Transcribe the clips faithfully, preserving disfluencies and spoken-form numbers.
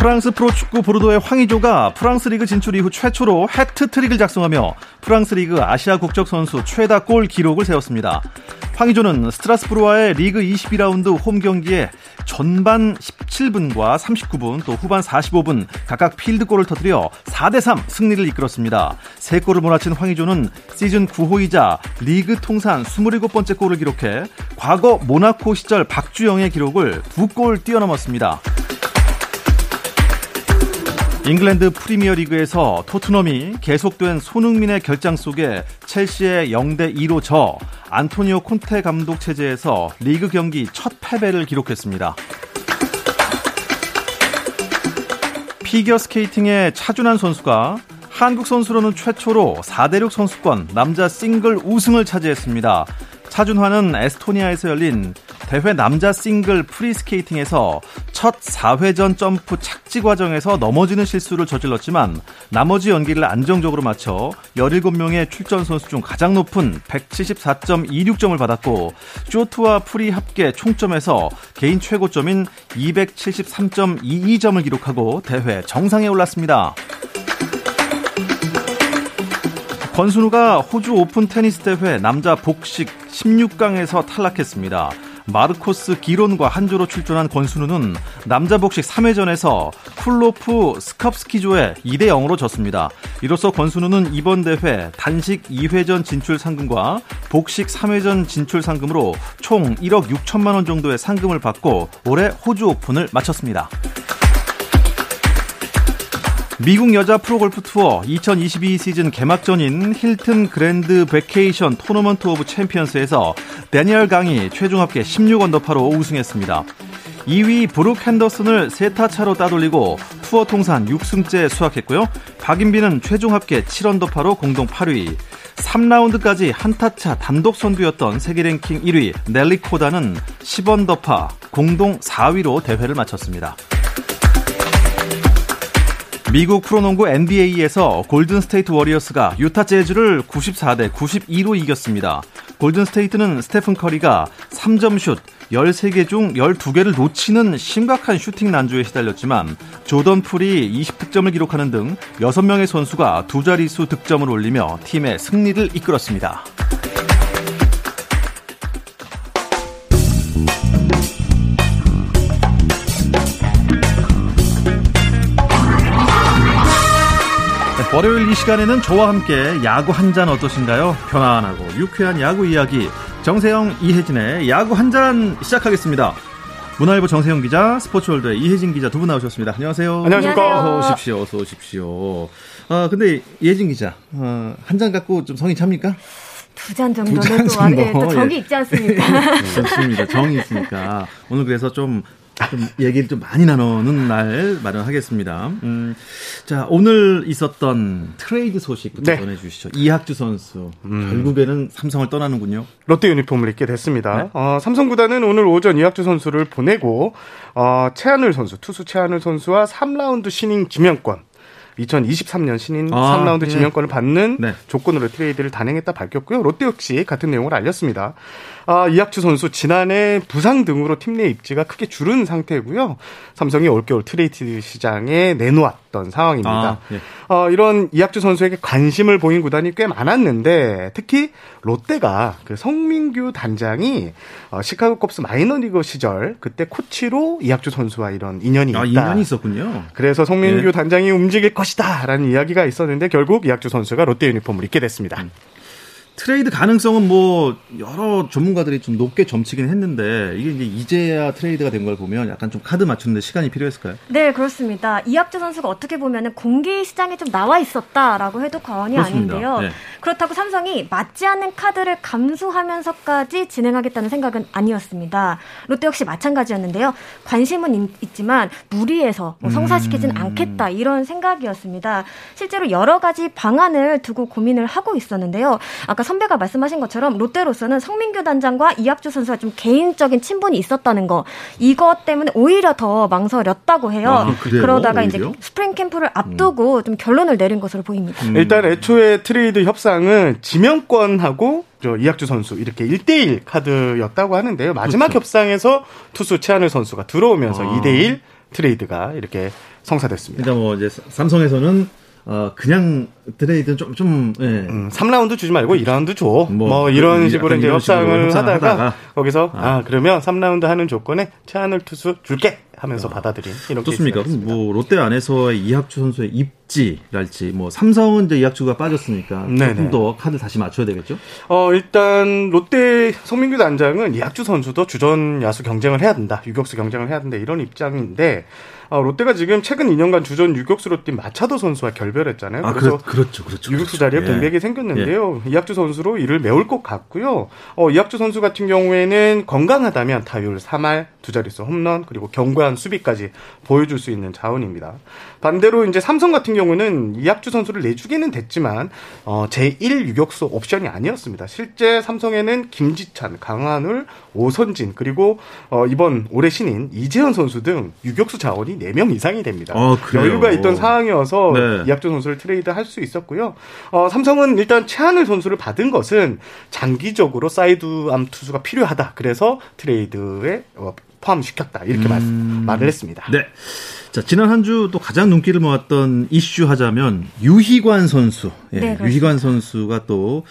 프랑스 프로축구 보르도의 황의조가 프랑스 리그 진출 이후 최초로 해트트릭을 작성하며 프랑스 리그 아시아 국적 선수 최다 골 기록을 세웠습니다. 황의조는 스트라스부르와의 리그 이십이 라운드 홈 경기에 전반 십칠 분과 삼십구 분 또 후반 사십오 분 각각 필드골을 터뜨려 사 대 삼 승리를 이끌었습니다. 세 골을 몰아친 황의조는 시즌 구 호이자 리그 통산 이십칠 번째 골을 기록해 과거 모나코 시절 박주영의 기록을 두 골 뛰어넘었습니다. 잉글랜드 프리미어리그에서 토트넘이 계속된 손흥민의 결장 속에 첼시의 영 대 이로 져 안토니오 콘테 감독 체제에서 리그 경기 첫 패배를 기록했습니다. 피겨스케이팅의 차준환 선수가 한국 선수로는 최초로 사 대륙 선수권 남자 싱글 우승을 차지했습니다. 차준환은 에스토니아에서 열린 대회 남자 싱글 프리스케이팅에서 첫 사 회전 점프 착지 과정에서 넘어지는 실수를 저질렀지만 나머지 연기를 안정적으로 마쳐 열일곱 명의 출전 선수 중 가장 높은 백칠십사 점 이십육 점을 받았고 쇼트와 프리 합계 총점에서 개인 최고점인 이백칠십삼 점 이십이 점을 기록하고 대회 정상에 올랐습니다. 권순우가 호주 오픈 테니스 대회 남자 복식 십육 강에서 탈락했습니다. 마르코스 기론과 한조로 출전한 권순우는 남자 복식 삼 회전에서 쿨로프 스캅스키조에 이 대 영으로 졌습니다. 이로써 권순우는 이번 대회 단식 이 회전 진출 상금과 복식 삼 회전 진출 상금으로 총 일억 육천만 원 정도의 상금을 받고 올해 호주 오픈을 마쳤습니다. 미국 여자 프로골프 투어 이천이십이 시즌 개막전인 힐튼 그랜드 베케이션 토너먼트 오브 챔피언스에서 데니얼 강이 최종 합계 십육 언더파로 우승했습니다. 이 위 브룩 핸더슨을 세 타차로 따돌리고 투어 통산 육 승째 수확했고요. 박인비는 최종 합계 칠 언더파로 공동 팔 위. 삼 라운드까지 한타차 단독 선두였던 세계 랭킹 일 위 넬리 코다는 십 언더파 공동 사 위로 대회를 마쳤습니다. 미국 프로농구 엔비에이에서 골든스테이트 워리어스가 유타 재즈를 구십사 대 구십이로 이겼습니다. 골든스테이트는 스테픈 커리가 삼 점 슛 열세 개 중 열두 개를 놓치는 심각한 슈팅 난조에 시달렸지만 조던 풀이 이십 득점을 기록하는 등 여섯 명의 선수가 두 자릿수 득점을 올리며 팀의 승리를 이끌었습니다. 월요일 이 시간에는 저와 함께 야구 한 잔 어떠신가요? 편안하고 유쾌한 야구 이야기 정세영, 이혜진의 야구 한 잔 시작하겠습니다. 문화일보 정세영 기자, 스포츠월드의 이혜진 기자 두 분 나오셨습니다. 안녕하세요. 안녕하십니까. 어서 오십시오. 어서 오십시오. 아 근데 이혜진 기자, 아, 한 잔 갖고 좀 성이 찹니까? 두 잔 정도는 두 잔 또, 정도. 예, 또 정이 예. 있지 않습니까? 좋습니다. 정이 있으니까 오늘 그래서 좀. 좀 얘기를 좀 많이 나누는 날 마련하겠습니다. 음, 자 오늘 있었던 트레이드 소식부터 네. 전해주시죠. 이학주 선수 음. 결국에는 삼성을 떠나는군요. 롯데 유니폼을 입게 됐습니다. 네? 어, 삼성 구단은 오늘 오전 이학주 선수를 보내고 어, 최하늘 선수 투수 최하늘 선수와 삼 라운드 신인 지명권 이천이십삼 년 신인 아, 삼 라운드 네. 지명권을 받는 네. 조건으로 트레이드를 단행했다 밝혔고요. 롯데 역시 같은 내용을 알렸습니다. 아, 이학주 선수 지난해 부상 등으로 팀 내 입지가 크게 줄은 상태고요. 삼성이 올겨울 트레이드 시장에 내놓았던 상황입니다. 아, 네. 어, 이런 이학주 선수에게 관심을 보인 구단이 꽤 많았는데 특히 롯데가 그 성민규 단장이 어, 시카고 컵스 마이너리그 시절 그때 코치로 이학주 선수와 이런 인연이 있다. 아, 인연이 있었군요. 그래서 성민규 네. 단장이 움직일 것이다 라는 이야기가 있었는데 결국 이학주 선수가 롯데 유니폼을 입게 됐습니다. 음. 트레이드 가능성은 뭐 여러 전문가들이 좀 높게 점치긴 했는데 이게 이제 이제야 트레이드가 된 걸 보면 약간 좀 카드 맞추는데 시간이 필요했을까요? 네, 그렇습니다. 이학주 선수가 어떻게 보면은 공개 시장에 좀 나와 있었다라고 해도 과언이 그렇습니다. 아닌데요. 네. 그렇다고 삼성이 맞지 않는 카드를 감수하면서까지 진행하겠다는 생각은 아니었습니다. 롯데 역시 마찬가지였는데요. 관심은 있, 있지만 무리해서 뭐 성사시키진 음... 않겠다 이런 생각이었습니다. 실제로 여러 가지 방안을 두고 고민을 하고 있었는데요. 아까 선배가 말씀하신 것처럼 롯데로서는 성민규 단장과 이학주 선수가 좀 개인적인 친분이 있었다는 거, 이것 때문에 오히려 더 망설였다고 해요. 아, 그러다가 오히려? 이제 스프링 캠프를 앞두고 음. 좀 결론을 내린 것으로 보입니다. 음. 일단 애초에 트레이드 협상은 지명권하고 저 이학주 선수 이렇게 일 대일 카드였다고 하는데요. 마지막 그렇죠. 협상에서 투수 최하늘 선수가 들어오면서 아. 이 대일 트레이드가 이렇게 성사됐습니다. 그러니까 뭐 이제 삼성에서는 어, 그냥 트레이드는 좀, 좀, 예. 음, 삼 라운드 주지 말고 이 라운드 줘. 뭐, 뭐 이런 이, 식으로 이제 협상을 하다가, 하다가, 거기서, 아. 아, 그러면 삼 라운드 하는 조건에 최하늘 투수 줄게! 하면서 아. 받아들인. 이런 좋습니까? 그럼 뭐, 롯데 안에서의 이학주 선수의 입지랄지, 뭐, 삼성은 이제 이학주가 빠졌으니까. 네네. 조금 더 카드 다시 맞춰야 되겠죠? 어, 일단, 롯데 송민규 단장은 이학주 선수도 주전 야수 경쟁을 해야 된다. 유격수 경쟁을 해야 된다. 이런 입장인데, 아, 롯데가 지금 최근 이 년간 주전 유격수로 뛴 마차도 선수와 결별했잖아요. 아, 그래서 그렇죠, 그렇죠. 유격수 그렇죠. 자리에 공백이 예. 생겼는데요. 예. 이학주 선수로 이를 메울 것 같고요. 어, 이학주 선수 같은 경우에는 건강하다면 타율 삼 할, 두 자릿수 홈런, 그리고 견고한 수비까지 보여줄 수 있는 자원입니다. 반대로 이제 삼성 같은 경우는 이학주 선수를 내주기는 됐지만 어, 제일 유격수 옵션이 아니었습니다. 실제 삼성에는 김지찬, 강한울, 오선진 그리고 어, 이번 올해 신인 이재현 선수 등 유격수 자원이 네 명 이상이 됩니다. 아, 여유가 있던 상황이어서 네. 이학주 선수를 트레이드할 수 있었고요. 어, 삼성은 일단 최하늘 선수를 받은 것은 장기적으로 사이드암 투수가 필요하다. 그래서 트레이드에 어, 포함시켰다. 이렇게 음... 말, 말을 했습니다. 네. 자, 지난 한 주 또 가장 눈길을 모았던 이슈 하자면 유희관 선수. 예, 네, 유희관 선수가 또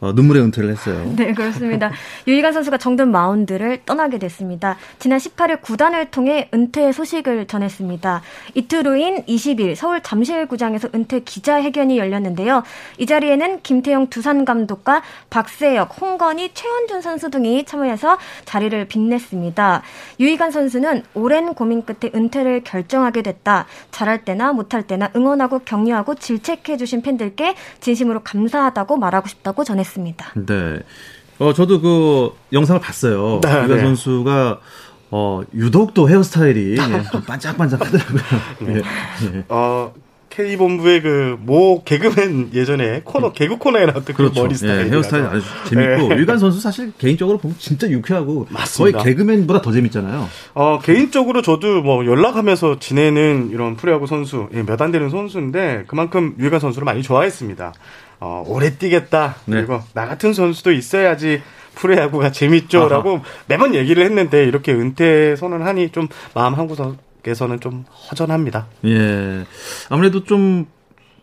어, 눈물의 은퇴를 했어요. 네, 그렇습니다. 유희관 선수가 정든 마운드를 떠나게 됐습니다. 지난 십팔 일 구단을 통해 은퇴 소식을 전했습니다. 이틀 후인 이십 일 서울 잠실구장에서 은퇴 기자회견이 열렸는데요. 이 자리에는 김태형 두산 감독과 박세혁, 홍건희, 최원준 선수 등이 참여해서 자리를 빛냈습니다. 유희관 선수는 오랜 고민 끝에 은퇴를 결정하게 됐다. 잘할 때나 못할 때나 응원하고 격려하고 질책해주신 팬들께 진심으로 감사하다고 말하고 싶다고 전했습니다. 네, 어 저도 그 영상을 봤어요. 네, 유희관 네. 선수가 어 유독 또 헤어스타일이 예, 좀 반짝반짝하더라고요. 네. 네. 어 K 본부의 그 모 개그맨 예전에 코너 개그 코너에 나왔던 그렇죠. 그 머리 스타일 예, 헤어스타일 아주 재밌고 네. 유희관 선수 사실 개인적으로 보면 진짜 유쾌하고 맞습니다. 거의 개그맨보다 더 재밌잖아요. 어 개인적으로 저도 뭐 연락하면서 지내는 이런 프로야구 선수 예, 몇 안 되는 선수인데 그만큼 유희관 선수를 많이 좋아했습니다. 어, 오래 뛰겠다. 그리고 네. 나 같은 선수도 있어야지 프로야구가 재밌죠. 라고 매번 얘기를 했는데 이렇게 은퇴 선언하니 좀 마음 한구석에서는 좀 허전합니다. 예. 아무래도 좀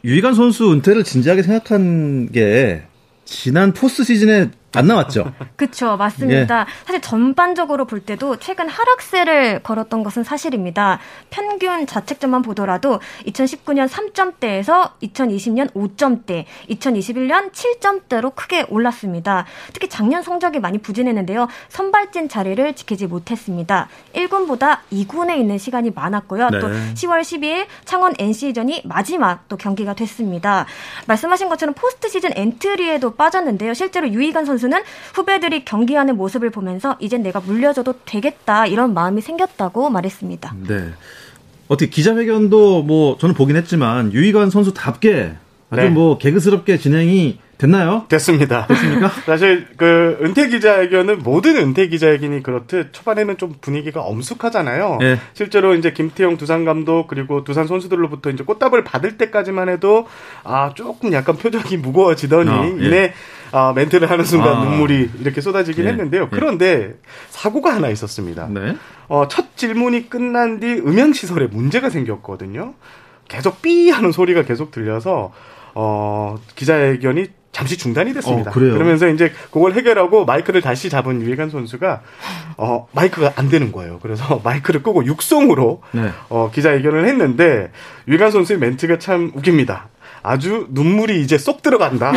유희관 선수 은퇴를 진지하게 생각한 게 지난 포스트 시즌에 안 나왔죠? 그렇죠. 맞습니다. 예. 사실 전반적으로 볼 때도 최근 하락세를 걸었던 것은 사실입니다. 평균 자책점만 보더라도 이천십구 년 삼 점대에서 이천이십 년 오 점대, 이천이십일 년 칠 점대로 크게 올랐습니다. 특히 작년 성적이 많이 부진했는데요. 선발진 자리를 지키지 못했습니다. 일 군보다 이 군에 있는 시간이 많았고요. 네. 또 시월 십이일 창원 엔씨전이 마지막 또 경기가 됐습니다. 말씀하신 것처럼 포스트 시즌 엔트리에도 빠졌는데요. 실제로 유희관 선수 선수는 후배들이 경기하는 모습을 보면서 이젠 내가 물려줘도 되겠다 이런 마음이 생겼다고 말했습니다. 네, 어떻게 기자회견도 뭐 저는 보긴 했지만 유희관 선수답게 아주 네. 뭐 개그스럽게 진행이 됐나요? 됐습니다. 됐습니까? 사실 그 은퇴 기자회견은 모든 은퇴 기자회견이 그렇듯 초반에는 좀 분위기가 엄숙하잖아요. 네. 실제로 이제 김태형 두산 감독 그리고 두산 선수들로부터 이제 꽃다발 받을 때까지만 해도 아 조금 약간 표정이 무거워지더니 어, 예. 이내 아, 멘트를 하는 순간 아. 눈물이 이렇게 쏟아지긴 예. 했는데요. 그런데 사고가 하나 있었습니다. 네. 어, 첫 질문이 끝난 뒤 음향시설에 문제가 생겼거든요. 계속 삐 하는 소리가 계속 들려서 어, 기자회견이 잠시 중단이 됐습니다. 어, 그러면서 이제 그걸 해결하고 마이크를 다시 잡은 유희관 선수가 어, 마이크가 안 되는 거예요. 그래서 마이크를 끄고 육성으로 네. 어, 기자회견을 했는데 유희관 선수의 멘트가 참 웃깁니다. 아주 눈물이 이제 쏙 들어간다.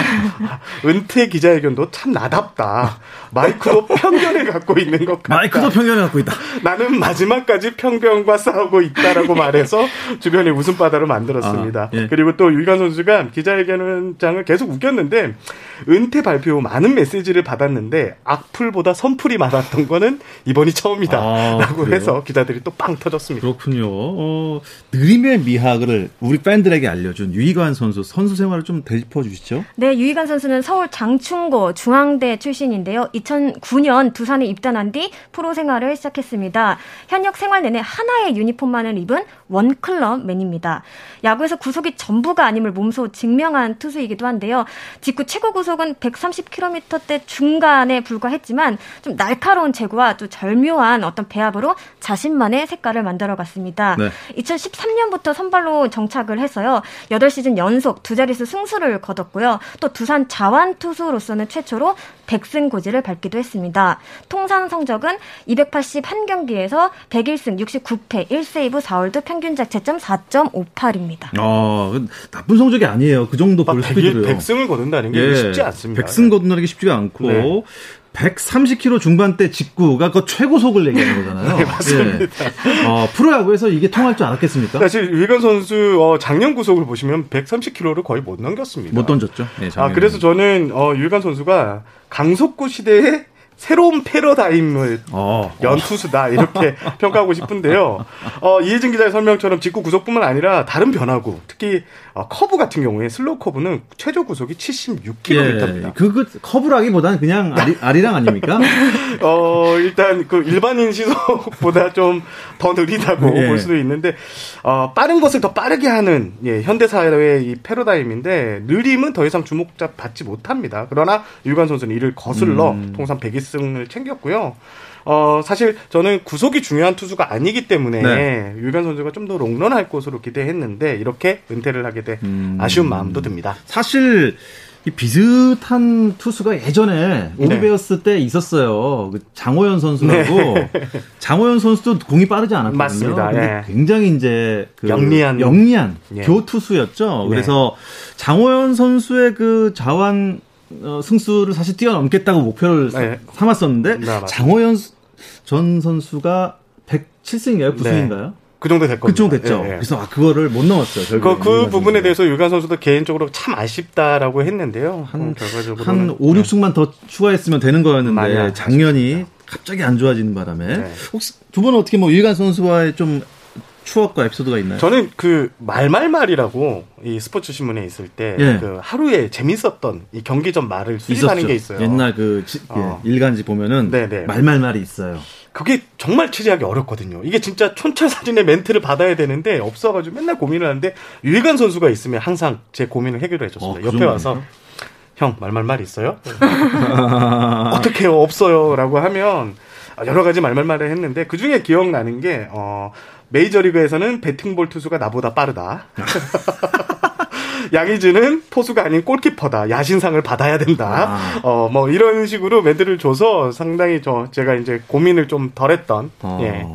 은퇴 기자회견도 참 나답다. 마이크도 편견을 갖고 있는 것 같다. 마이크도 편견을 갖고 있다. 나는 마지막까지 편견과 싸우고 있다라고 말해서 주변에 웃음바다를 만들었습니다. 아, 예. 그리고 또 유희관 선수가 기자회견장을 계속 웃겼는데 은퇴 발표 후 많은 메시지를 받았는데 악플보다 선플이 많았던 거는 이번이 처음이다. 아, 라고 그래요? 해서 기자들이 또 빵 터졌습니다. 그렇군요. 어, 느림의 미학을 우리 팬들에게 알려준 유희관 선수 선수 생활을 좀 되짚어 주시죠. 네, 유희관 선수는 서울 장충고 중앙대 출신인데요. 이천구 년 두산에 입단한 뒤 프로 생활을 시작했습니다. 현역 생활 내내 하나의 유니폼만을 입은 원클럽맨입니다. 야구에서 구속이 전부가 아님을 몸소 증명한 투수이기도 한데요. 직구 최고 구속은 백삼십 킬로미터대 중간에 불과했지만 좀 날카로운 제구와 또 절묘한 어떤 배합으로 자신만의 색깔을 만들어갔습니다. 네. 이천십삼 년부터 선발로 정착을 해서요. 여덟 시즌 연속 두 자릿수 승수를 거뒀고요. 또 두산 자완투수로서는 최초로 백 승 고지를 밟기도 했습니다. 통산 성적은 이백팔십일 경기에서 백일 승 육십구 패 일 세이브 사 홀드 평균 자체점 사 점 오팔입니다. 아, 나쁜 성적이 아니에요. 그 정도 볼 스피드로요. 백 승을 거둔다는 게 예, 쉽지 않습니다. 백 승 거둔다는 게 쉽지가 않고 네. 백삼십 킬로미터 중반대 직구가 그 최고속을 얘기하는 거잖아요. 네, 맞습니다. 예. 어, 프로야구에서 이게 통할 줄 알았겠습니까? 사실 유희관 선수 어, 작년 구속을 보시면 백삼십 킬로미터를 거의 못 넘겼습니다. 못 던졌죠. 네, 아, 그래서 저는 어, 유희관 선수가 강속구 시대에 새로운 패러다임을 어, 연투수다 이렇게 평가하고 싶은데요. 어, 이혜진 기자의 설명처럼 직구 구속뿐만 아니라 다른 변화구, 특히 어, 커브 같은 경우에 슬로우 커브는 최저 구속이 칠십육 킬로미터입니다. 예, 그, 그 커브라기보다는 그냥 아리, 아리랑 아닙니까? 어, 일단 그 일반인 시속보다 좀 더 느리다고 예. 볼 수도 있는데 어, 빠른 것을 더 빠르게 하는 예, 현대 사회의 이 패러다임인데 느림은 더 이상 주목받지 못합니다. 그러나 유관 선수는 이를 거슬러 음. 통산 백이 승을 챙겼고요. 어, 사실 저는 구속이 중요한 투수가 아니기 때문에 네. 유희관 선수가 좀 더 롱런할 것으로 기대했는데 이렇게 은퇴를 하게 돼 음... 아쉬운 마음도 듭니다. 사실 이 비슷한 투수가 예전에 오리베어스 네. 때 있었어요. 장호연 선수라고. 네. 장호연 선수도 공이 빠르지 않았거든요. 맞습니다. 근데 네. 굉장히 이제 그 영리한 영리한 네. 교투수였죠. 그래서 네. 장호연 선수의 그 자완 어, 승수를 사실 뛰어넘겠다고 목표를 네. 삼았었는데 네, 장호연 전 선수가 백칠 승인가요? 구 승인가요? 네. 그 정도 될 겁니다. 그 정도 됐죠. 네, 네. 그래서 아, 그거를 못 넘었어요. 그, 그 부분에 대해서 유희관 선수도 개인적으로 참 아쉽다라고 했는데요. 한, 음, 결과적으로는, 한 오, 육 승만 네. 더 추가했으면 되는 거였는데 작년이 아쉽다. 갑자기 안 좋아지는 바람에 네. 혹시 두 분은 어떻게 뭐 유희관 선수와의 좀 추억과 에피소드가 있나요? 저는 그 말말말이라고 이 스포츠 신문에 있을 때 예. 그 하루에 재밌었던 이 경기 전 말을 수집하는 게 있어요. 옛날 그 지, 어. 예, 일간지 보면은 네네. 말말말이 있어요. 그게 정말 취재하기 어렵거든요. 이게 진짜 촌철살인의 멘트를 받아야 되는데 없어가지고 맨날 고민을 하는데 유희관 선수가 있으면 항상 제 고민을 해결해 줬습니다. 어, 그 옆에 와서. 형 말말말 있어요? 어떻게 해요? 없어요. 라고 하면 여러 가지 말말말을 했는데 그중에 기억나는 게 어, 메이저리그에서는 배팅볼 투수가 나보다 빠르다. 양의지는 포수가 아닌 골키퍼다. 야신상을 받아야 된다. 아. 어, 뭐 이런 식으로 멘트를 줘서 상당히 저 제가 이제 고민을 좀 덜했던 아. 예,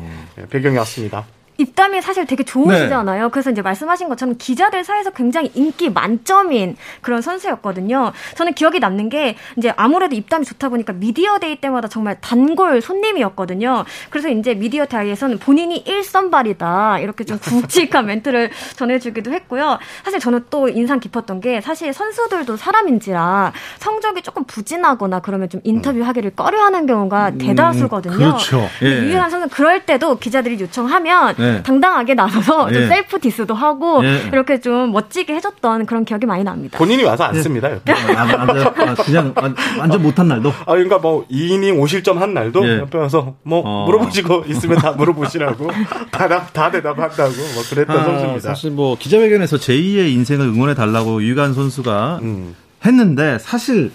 배경이었습니다. 입담이 사실 되게 좋으시잖아요. 네. 그래서 이제 말씀하신 것처럼 기자들 사이에서 굉장히 인기 만점인 그런 선수였거든요. 저는 기억이 남는 게 이제 아무래도 입담이 좋다 보니까 미디어데이 때마다 정말 단골 손님이었거든요. 그래서 이제 미디어데이에서는 본인이 일 선발이다. 이렇게 좀 굵직한 멘트를 전해주기도 했고요. 사실 저는 또 인상 깊었던 게 사실 선수들도 사람인지라 성적이 조금 부진하거나 그러면 좀 인터뷰하기를 꺼려하는 경우가 대다수거든요. 음, 그렇죠. 예. 유희관 선수는 그럴 때도 기자들이 요청하면 네. 당당하게 나서서 좀 예. 셀프 디스도 하고 예. 이렇게 좀 멋지게 해줬던 그런 기억이 많이 납니다. 본인이 와서 안 예. 씁니다. 아, 맞아, 아, 그냥 완전 못한 날도. 아, 그러니까 뭐 이 이닝 오실점 한 날도 예. 옆에 와서 뭐 어. 물어보시고 있으면 다 물어보시라고 다, 다 대답한다고 뭐 그랬던 아, 선수입니다. 사실 뭐 기자회견에서 제이의 인생을 응원해달라고 유희관 선수가 음. 했는데 사실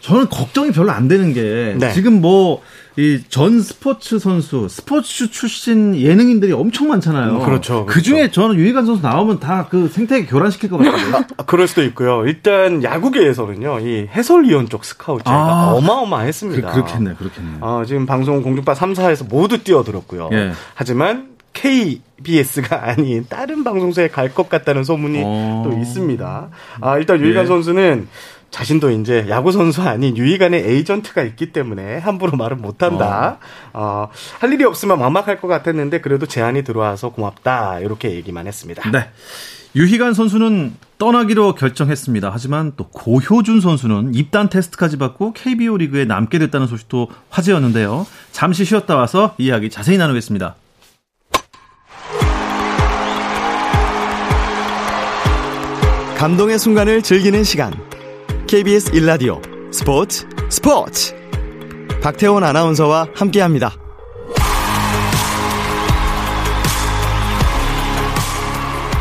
저는 걱정이 별로 안 되는 게 네. 지금 뭐 이 전 스포츠 선수, 스포츠 출신 예능인들이 엄청 많잖아요. 그렇죠. 그렇죠. 그중에 저는 유희관 선수 나오면 다 그 생태계 교란시킬 것 같아요. 아, 그럴 수도 있고요. 일단 야구계에서는요. 이 해설위원 쪽 스카우트 제가 아, 어마어마했습니다. 그, 그렇겠네요. 그렇겠네요. 아, 지금 방송 공중파 삼 사에서 모두 뛰어들었고요. 예. 하지만 케이비에스가 아닌 다른 방송사에 갈 것 같다는 소문이 오. 또 있습니다. 아, 일단 유희관 예. 선수는 자신도 이제 야구 선수 아닌 유희관의 에이전트가 있기 때문에 함부로 말은 못한다. 어. 어, 할 일이 없으면 막막할 것 같았는데 그래도 제안이 들어와서 고맙다. 이렇게 얘기만 했습니다. 네. 유희관 선수는 떠나기로 결정했습니다. 하지만 또 고효준 선수는 입단 테스트까지 받고 케이비오 리그에 남게 됐다는 소식도 화제였는데요. 잠시 쉬었다 와서 이야기 자세히 나누겠습니다. 감동의 순간을 즐기는 시간. 케이비에스 일 라디오 스포츠 스포츠 박태원 아나운서와 함께합니다.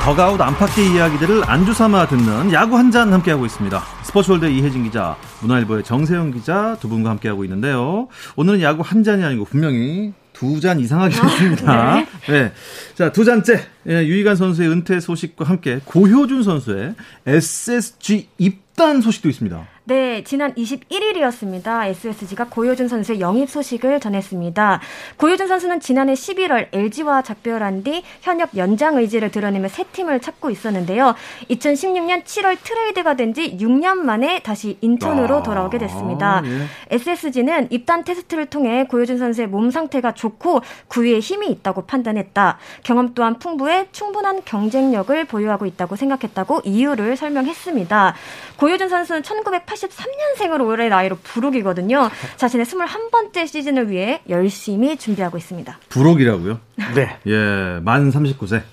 더가웃 안팎의 이야기들을 안주삼아 듣는 야구 한잔 함께하고 있습니다. 스포츠월드 이혜진 기자, 문화일보의 정세영 기자 두 분과 함께하고 있는데요. 오늘은 야구 한 잔이 아니고 분명히 두 잔 이상하게 됐습니다. 아, 네. 네. 자, 두 잔째 유희관 선수의 은퇴 소식과 함께 고효준 선수의 에스에스지 입단 소식도 있습니다. 네, 지난 이십일 일이었습니다. 에스에스지가 고효준 선수의 영입 소식을 전했습니다. 고효준 선수는 지난해 십일월 엘지와 작별한 뒤 현역 연장 의지를 드러내며 새 팀을 찾고 있었는데요. 이천십육 년 칠월 트레이드가 된 지 육 년 만에 다시 인천으로 돌아오게 됐습니다. 아, 예. 에스에스지는 입단 테스트를 통해 고효준 선수의 몸 상태가 좋고 구위에 힘이 있다고 판단했다. 경험 또한 풍부해 충분한 경쟁력을 보유하고 있다고 생각했다고 이유를 설명했습니다. 고효준 선수는 천구백팔십삼 년생으로 올해 나이로 불혹이거든요. 자신의 스물한 번째 시즌을 위해 열심히 준비하고 있습니다. 불혹이라고요? 네. 예, 만 서른아홉 세.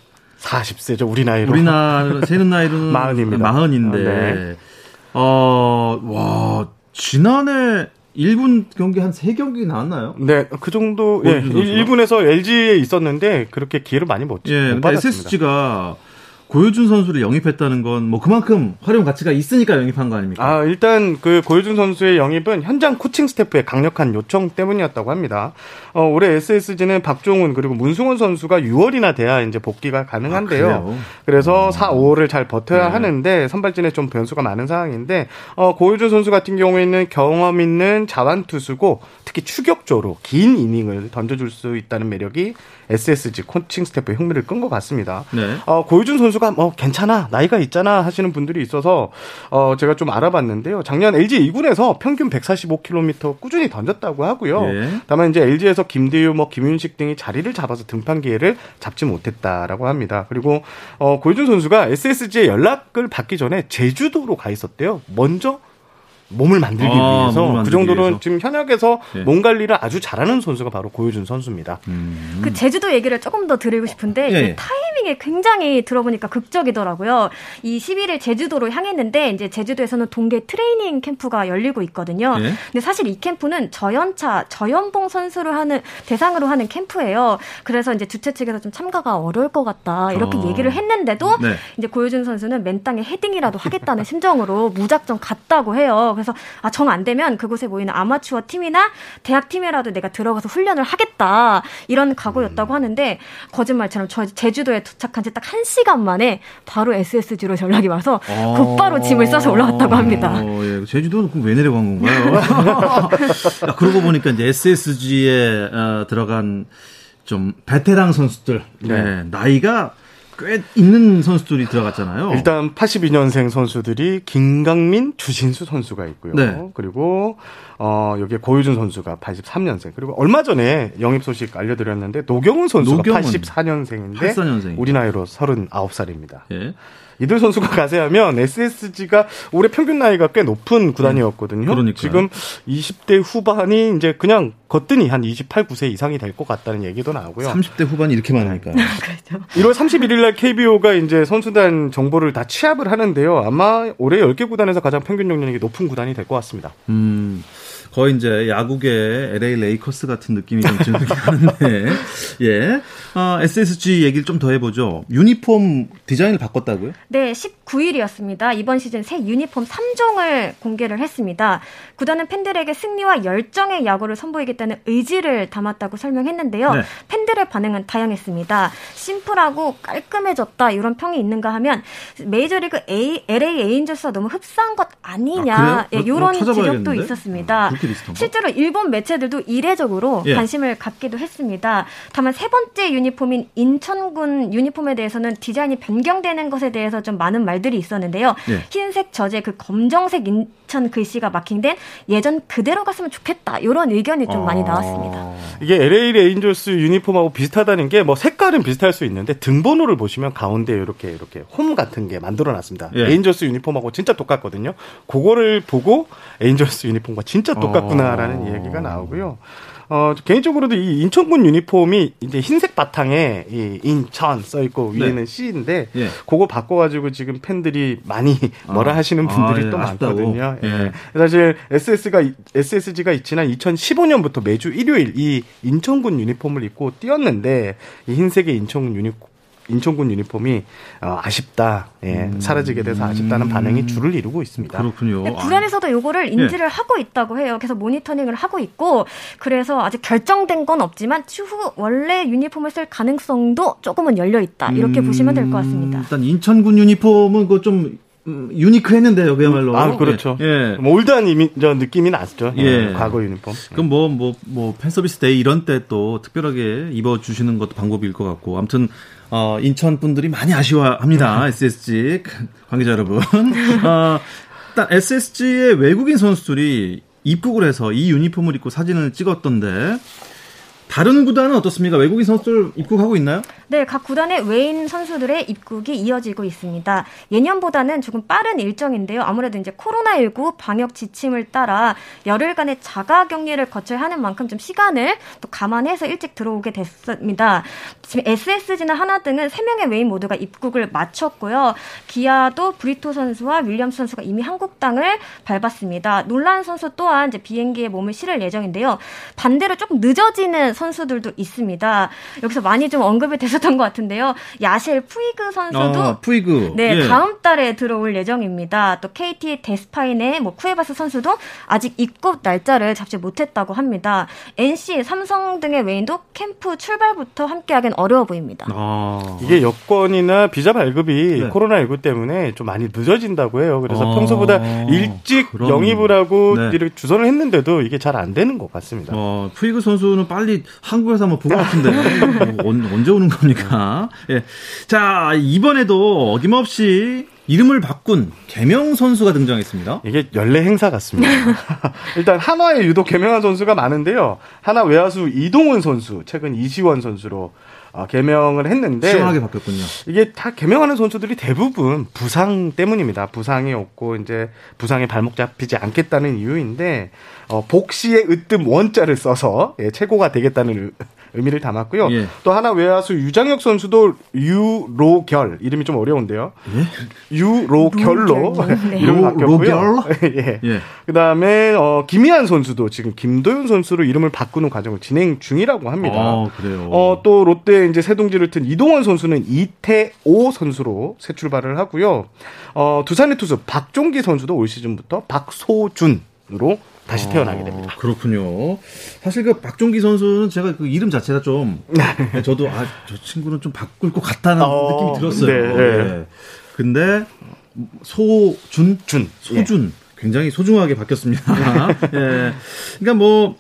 마흔 세죠, 우리 나이로. 우리 나, 세는 나이로는. 마흔입니다. 마흔인데. 아, 네. 어, 와, 지난해 일 군 경기 한 세 경기 나왔나요? 네, 그 정도. 예, 일 군에서 엘지에 있었는데 그렇게 기회를 많이 못, 예, 못 받았습니다. 에스에스지가 고효준 선수를 영입했다는 건 뭐 그만큼 활용 가치가 있으니까 영입한 거 아닙니까? 아, 일단 그 고효준 선수의 영입은 현장 코칭 스태프의 강력한 요청 때문이었다고 합니다. 어, 올해 에스에스지는 박종훈 그리고 문승원 선수가 유월이나 돼야 이제 복귀가 가능한데요. 아, 그래서 어. 사, 오월을 잘 버텨야 네. 하는데 선발진에 좀 변수가 많은 상황인데 어, 고효준 선수 같은 경우에는 경험 있는 자완 투수고 특히 추격조로 긴 이닝을 던져줄 수 있다는 매력이 에스에스지 코칭 스태프의 흥미를 끈 것 같습니다. 네. 어, 고효준 선수 어, 괜찮아 나이가 있잖아 하시는 분들이 있어서 어, 제가 좀 알아봤는데요. 작년 엘지 이 군에서 평균 백사십오 킬로미터 꾸준히 던졌다고 하고요. 예. 다만 이제 엘지에서 김대유, 뭐 김윤식 등이 자리를 잡아서 등판 기회를 잡지 못했다라고 합니다. 그리고 어, 고효준 선수가 에스에스지에 연락을 받기 전에 제주도로 가 있었대요. 먼저 몸을 만들기 아, 위해서 몸을 만들기 그 정도는 위해서. 지금 현역에서 네. 몸 관리를 아주 잘하는 선수가 바로 고효준 선수입니다. 음. 그 제주도 얘기를 조금 더 드리고 싶은데 예, 예. 타이밍이 굉장히 들어보니까 극적이더라고요. 이 십일 일 제주도로 향했는데 이제 제주도에서는 동계 트레이닝 캠프가 열리고 있거든요. 예? 근데 사실 이 캠프는 저연차, 저연봉 선수를 하는 대상으로 하는 캠프예요. 그래서 이제 주최 측에서 좀 참가가 어려울 것 같다 이렇게 어. 얘기를 했는데도 네. 이제 고효준 선수는 맨땅에 헤딩이라도 하겠다는 심정으로 무작정 갔다고 해요. 그래서 아, 정 안 되면 그곳에 모이는 아마추어 팀이나 대학 팀에라도 내가 들어가서 훈련을 하겠다 이런 각오였다고 음. 하는데 거짓말처럼 저 제주도에 도착한 지 딱 한 시간 만에 바로 에스에스지로 연락이 와서 아~ 곧바로 짐을 싸서 올라왔다고 합니다. 어, 예. 제주도는 그럼 왜 내려간 건가요? 야, 그러고 보니까 이제 에스에스지에 어, 들어간 좀 베테랑 선수들 네. 네. 나이가 꽤 있는 선수들이 들어갔잖아요. 일단 팔십이 년생 선수들이 김강민, 주신수 선수가 있고요. 네. 그리고 어, 여기에 고효준 선수가 팔십삼 년생. 그리고 얼마 전에 영입 소식 알려드렸는데 노경훈 선수가 노경은 팔십사 년생인데 팔십사 년생이죠. 우리 나이로 서른아홉 살입니다. 예. 이들 선수가 가세하면 에스에스지가 올해 평균 나이가 꽤 높은 구단이었거든요. 그러니까요. 지금 이십 대 후반이 이제 그냥 거뜬히 한 이십팔, 구세 이상이 될 것 같다는 얘기도 나오고요. 삼십 대 후반이 이렇게 많으니까요. 일월 삼십일 일 날 케이비오가 이제 선수단 정보를 다 취합을 하는데요. 아마 올해 열 개 구단에서 가장 평균 연령이 높은 구단이 될 것 같습니다. 음. 거의 이제 야구계 엘에이 레이커스 같은 느낌이 좀 들긴 하는데, 예, 어, 에스에스지 얘기를 좀 더 해보죠. 유니폼 디자인을 바꿨다고요? 네, 십구 일이었습니다. 이번 시즌 새 유니폼 삼 종을 공개를 했습니다. 구단은 팬들에게 승리와 열정의 야구를 선보이겠다는 의지를 담았다고 설명했는데요. 네. 팬들의 반응은 다양했습니다. 심플하고 깔끔해졌다 이런 평이 있는가 하면 메이저리그 A, 엘에이 에인절스와 너무 흡사한 것 아니냐, 아, 예, 이런 지적도 있었습니다. 아, 포스트리스트인가? 실제로 일본 매체들도 이례적으로 예. 관심을 갖기도 했습니다. 다만 세 번째 유니폼인 인천군 유니폼에 대해서는 디자인이 변경되는 것에 대해서 좀 많은 말들이 있었는데요. 예. 흰색 저제 그 검정색 인천 글씨가 마킹된 예전 그대로 갔으면 좋겠다. 이런 의견이 좀 아... 많이 나왔습니다. 이게 엘에이 레인저스 유니폼하고 비슷하다는 게 뭐 색깔은 비슷할 수 있는데 등번호를 보시면 가운데 이렇게 이렇게 홈 같은 게 만들어놨습니다. 예. 레인저스 유니폼하고 진짜 똑같거든요. 그거를 보고 에인절스 유니폼과 진짜 똑같구나라는 어... 이야기가 나오고요. 어, 개인적으로도 이 인천군 유니폼이 이제 흰색 바탕에 이 인천 써있고 위에는 네. C인데, 예. 그거 바꿔가지고 지금 팬들이 많이 아. 뭐라 하시는 분들이 아, 또 예, 많거든요. 예. 예. 사실 에스에스가, 에스에스지가 지난 이천십오 년부터 매주 일요일 이 인천군 유니폼을 입고 뛰었는데, 이 흰색의 인천군 유니폼 인천군 유니폼이 어, 아쉽다, 예, 음. 사라지게 돼서 아쉽다는 반응이 줄을 이루고 있습니다. 그렇군요. 네, 부산에서도 이거를 인지를 예. 하고 있다고 해요. 계속 모니터링을 하고 있고, 그래서 아직 결정된 건 없지만 추후 원래 유니폼을 쓸 가능성도 조금은 열려 있다. 이렇게 음. 보시면 될 것 같습니다. 일단 인천군 유니폼은 그 좀 음, 유니크했는데요, 그야말로. 아, 그렇죠. 예. 뭐 올드한 이미, 저 느낌이 났죠. 예. 과거 유니폼. 그럼 뭐, 뭐, 뭐, 팬서비스 데이 이런 때 또 특별하게 입어주시는 것도 방법일 것 같고. 아무튼, 어, 인천 분들이 많이 아쉬워합니다. 에스에스지 관계자 여러분. 어, 일단 에스에스지의 외국인 선수들이 입국을 해서 이 유니폼을 입고 사진을 찍었던데. 다른 구단은 어떻습니까? 외국인 선수들 입국하고 있나요? 네, 각 구단의 외인 선수들의 입국이 이어지고 있습니다. 예년보다는 조금 빠른 일정인데요. 아무래도 이제 코로나십구 방역 지침을 따라 열흘간의 자가 격리를 거쳐야 하는 만큼 좀 시간을 또 감안해서 일찍 들어오게 됐습니다. 지금 에스에스지나 하나 등은 세 명의 외인 모두가 입국을 마쳤고요. 기아도 브리토 선수와 윌리엄스 선수가 이미 한국 땅을 밟았습니다. 논란 선수 또한 이제 비행기에 몸을 실을 예정인데요. 반대로 조금 늦어지는 선수들도 있습니다. 여기서 많이 좀 언급이 되셨던 것 같은데요. 야실 푸이그 선수도 아, 푸이그. 네, 예. 다음 달에 들어올 예정입니다. 또 케이티 데스파인의 뭐 쿠에바스 선수도 아직 입국 날짜를 잡지 못했다고 합니다. 엔씨, 삼성 등의 외인도 캠프 출발부터 함께하기는 어려워 보입니다. 아. 이게 여권이나 비자 발급이 네. 코로나십구 때문에 좀 많이 늦어진다고 해요. 그래서 아. 평소보다 일찍 그럼. 영입을 하고 네. 이렇게 주선을 했는데도 이게 잘 안 되는 것 같습니다. 어, 푸이그 선수는 빨리 한국에서 한번 보고 같은데 언제 오는 겁니까? 예. 자, 이번에도 어김없이 이름을 바꾼 개명 선수가 등장했습니다. 이게 연례 행사 같습니다. 일단 한화에 유독 개명한 선수가 많은데요. 한화 외야수 이동훈 선수, 최근 이시원 선수로 아, 개명을 했는데. 시원하게 바뀌었군요. 이게 다 개명하는 선수들이 대부분 부상 때문입니다. 부상이 없고, 이제, 부상에 발목 잡히지 않겠다는 이유인데, 어, 복시에 으뜸 원자를 써서, 예, 최고가 되겠다는 의미를 담았고요. 예. 또 하나 외야수 유장혁 선수도 유로결, 이름이 좀 어려운데요. 예? 유로결로 네. 이름이 바뀌었고요. 예. 예. 그 다음에, 어, 김희한 선수도 지금 김도윤 선수로 이름을 바꾸는 과정을 진행 중이라고 합니다. 아, 그래요. 어, 또 롯데 이제 새동지를 튼 이동원 선수는 이태오 선수로 새 출발을 하고요. 어, 두산의 투수 박종기 선수도 올 시즌부터 박소준으로 다시 태어나게 됩니다. 아, 그렇군요. 사실 그 박종기 선수는 제가 그 이름 자체가 좀 저도 아, 저 친구는 좀 바꿀 것 같다는 어, 느낌이 들었어요. 네, 네. 네. 근데 소준 준 소준 예. 굉장히 소중하게 바뀌었습니다. 예. 그러니까 뭐.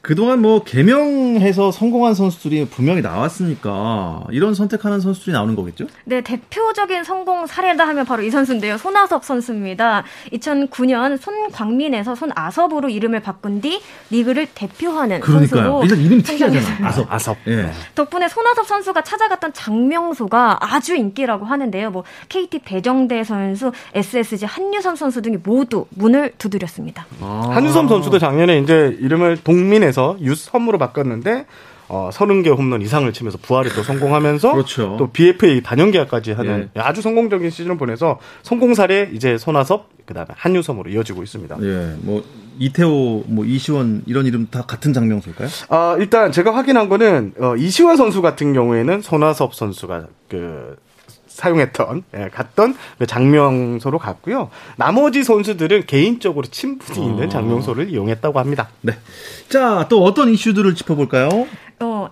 그동안 뭐 개명해서 성공한 선수들이 분명히 나왔으니까 이런 선택하는 선수들이 나오는 거겠죠? 네, 대표적인 성공 사례다 하면 바로 이 선수인데요. 손아섭 선수입니다. 이천구 년 손광민에서 손아섭으로 이름을 바꾼 뒤 리그를 대표하는 그러니까요. 선수로 일단 이름이 특이하잖아요. 아섭. 아섭. 예. 덕분에 손아섭 선수가 찾아갔던 장명소가 아주 인기라고 하는데요. 뭐 케이티 배정대 선수, 에스에스지 한유섬 선수 등이 모두 문을 두드렸습니다. 아. 한유섬 선수도 작년에 이제 이름을 동민에 에서 유섬으로 바꿨는데 어, 서른 개 홈런 이상을 치면서 부활에 또 성공하면서 그렇죠. 또 비에프에이 단연계약까지 하는 예. 아주 성공적인 시즌을 보내서 성공 사례 이제 손아섭 그다음에 한유섬으로 이어지고 있습니다. 예, 뭐 이태호, 뭐 이시원 이런 이름 다 같은 장명소일까요? 아 일단 제가 확인한 거는 어, 이시원 선수 같은 경우에는 손아섭 선수가 그 사용했던, 예, 갔던 그 장명소로 갔고요. 나머지 선수들은 개인적으로 친분이 있는 아. 장명소를 이용했다고 합니다. 네. 자, 또 어떤 이슈들을 짚어볼까요? 어.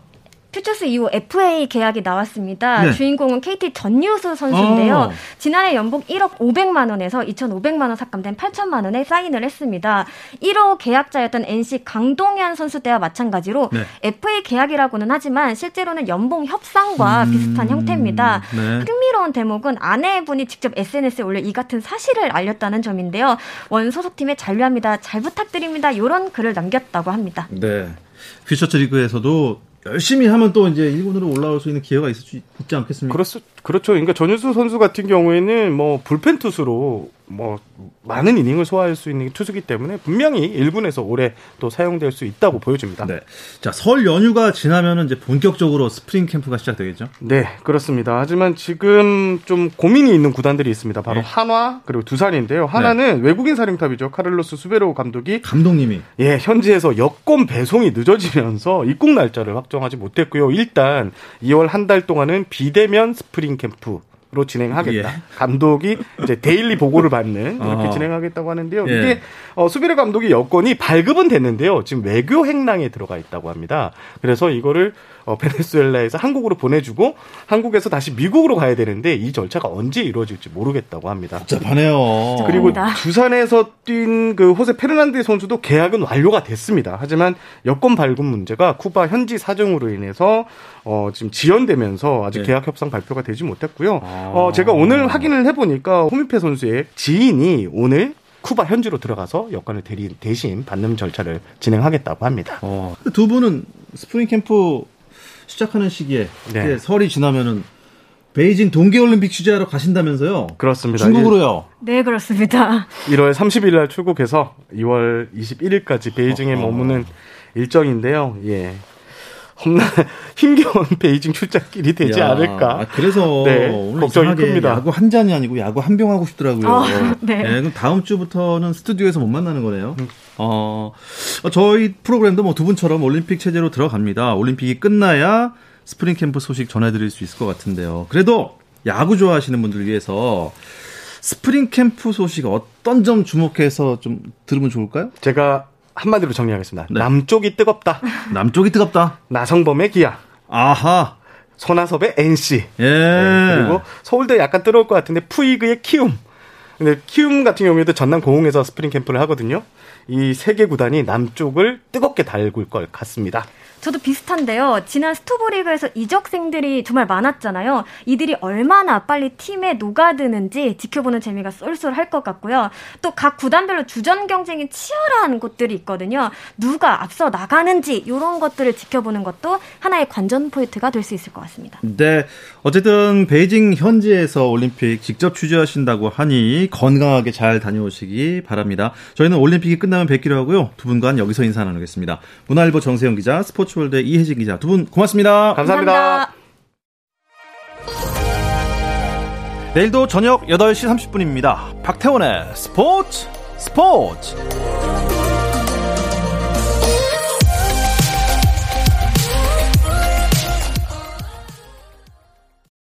퓨처스 이후 에프에이 계약이 나왔습니다. 네. 주인공은 케이티 전유수 선수인데요. 오. 지난해 연봉 일억 오백만 원에서 이천오백만 원 삭감된 팔천만 원에 사인을 했습니다. 일 호 계약자였던 엔씨 강동현 선수 때와 마찬가지로 네. 에프에이 계약이라고는 하지만 실제로는 연봉 협상과 음... 비슷한 형태입니다. 네. 흥미로운 대목은 아내분이 직접 에스엔에스에 올려 이 같은 사실을 알렸다는 점인데요. 원 소속팀에 잔류합니다. 잘 부탁드립니다. 이런 글을 남겼다고 합니다. 네. 퓨처스 리그에서도 열심히 하면 또 이제 일군으로 올라올 수 있는 기회가 있을 수 있지 않겠습니까? 그렇소, 그렇죠. 그러니까 전유수 선수 같은 경우에는 뭐 불펜 투수로 뭐 많은 이닝을 소화할 수 있는 투수기 때문에 분명히 일군에서 올해 또 사용될 수 있다고 보여집니다. 네. 자, 설 연휴가 지나면은 이제 본격적으로 스프링 캠프가 시작되겠죠? 네, 그렇습니다. 하지만 지금 좀 고민이 있는 구단들이 있습니다. 바로 네. 한화 그리고 두산인데요. 한화는 네. 외국인 사령탑이죠. 카를로스 수베로 감독이 감독님이 예, 현지에서 여권 배송이 늦어지면서 입국 날짜를 확정하지 못했고요. 일단 이월 한 달 동안은 비대면 스프링 캠프 로 진행하겠다. 예. 감독이 이제 데일리 보고를 받는 이렇게 어. 진행하겠다고 하는데요. 예. 이게 어, 수비르 감독의 여권이 발급은 됐는데요. 지금 외교 행랑에 들어가 있다고 합니다. 그래서 이거를 어, 베네수엘라에서 한국으로 보내주고 한국에서 다시 미국으로 가야 되는데 이 절차가 언제 이루어질지 모르겠다고 합니다. 복잡하네요. 그리고 두산에서 뛴 그 호세 페르난데 선수도 계약은 완료가 됐습니다. 하지만 여권 발급 문제가 쿠바 현지 사정으로 인해서 어, 지금 지연되면서 아직 예. 계약 협상 발표가 되지 못했고요. 아. 어, 제가 오늘 확인을 해보니까 호미페 선수의 지인이 오늘 쿠바 현지로 들어가서 여권을 대리, 대신 받는 절차를 진행하겠다고 합니다. 어, 두 분은 스프링 캠프 시작하는 시기에 네. 설이 지나면은 베이징 동계올림픽 취재하러 가신다면서요? 그렇습니다. 중국으로요? 네, 그렇습니다. 일월 삼십일 날 출국해서 이월 이십일일까지 베이징에 어, 어. 머무는 일정인데요. 예. 겁나 힘겨운 베이징 출장길이 되지 야, 않을까. 아, 그래서 네, 오늘 걱정이 큽니다. 야구 한 잔이 아니고 야구 한 병 하고 싶더라고요. 어, 네. 네, 그럼 다음 주부터는 스튜디오에서 못 만나는 거네요. 음. 어, 저희 프로그램도 뭐 두 분처럼 올림픽 체제로 들어갑니다. 올림픽이 끝나야 스프링 캠프 소식 전해드릴 수 있을 것 같은데요. 그래도 야구 좋아하시는 분들 위해서 스프링 캠프 소식 어떤 점 주목해서 좀 들으면 좋을까요? 제가 한마디로 정리하겠습니다. 네. 남쪽이 뜨겁다. 남쪽이 뜨겁다. 나성범의 기아. 아하. 손아섭의 엔씨. 예. 네, 그리고 서울대 약간 뜨거울 것 같은데 푸이그의 키움. 근데 키움 같은 경우에도 전남 고흥에서 스프링 캠프를 하거든요. 이 세 개 구단이 남쪽을 뜨겁게 달굴 것 같습니다. 저도 비슷한데요. 지난 스토브리그에서 이적생들이 정말 많았잖아요. 이들이 얼마나 빨리 팀에 녹아드는지 지켜보는 재미가 쏠쏠할 것 같고요. 또 각 구단별로 주전 경쟁이 치열한 곳들이 있거든요. 누가 앞서 나가는지 이런 것들을 지켜보는 것도 하나의 관전 포인트가 될 수 있을 것 같습니다. 네. 어쨌든 베이징 현지에서 올림픽 직접 취재하신다고 하니 건강하게 잘 다녀오시기 바랍니다. 저희는 올림픽이 끝나면 뵙기로 하고요. 두 분간 여기서 인사 나누겠습니다. 문화일보 정세영 기자, 스포츠 월드 이혜진 기자 두 분 고맙습니다. 감사합니다. 감사합니다. 내일도 저녁 여덟 시 삼십 분입니다. 박태원의 스포츠 스포츠.